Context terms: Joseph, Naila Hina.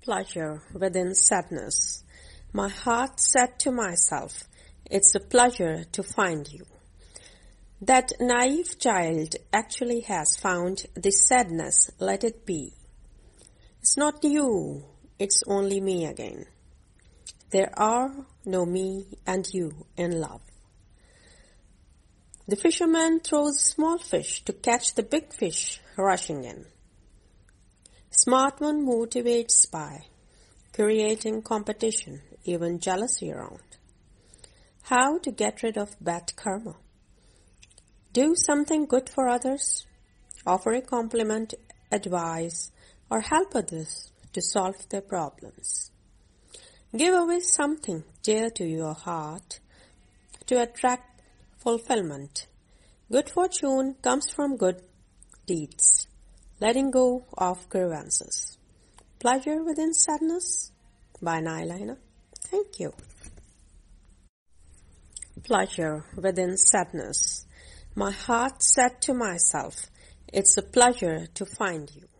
pleasure within sadness. My heart said to myself, "It's a pleasure to find you." That naive child actually has found the sadness. Let it be. It's not you, it's only me again. There are no me and you in love. The fisherman throws small fish to catch the big fish rushing in. Smart one motivates by creating competition, even jealousy around. How to get rid of bad karma? Do something good for others, offer a compliment, advise, or help others to solve their problems. Give away something dear to your heart to attract fulfillment. Good fortune comes from good deeds. Letting go of grievances. Pleasure within sadness by Naila Hina. Thank you. Pleasure within sadness. My heart said to myself, "It's a pleasure to find you."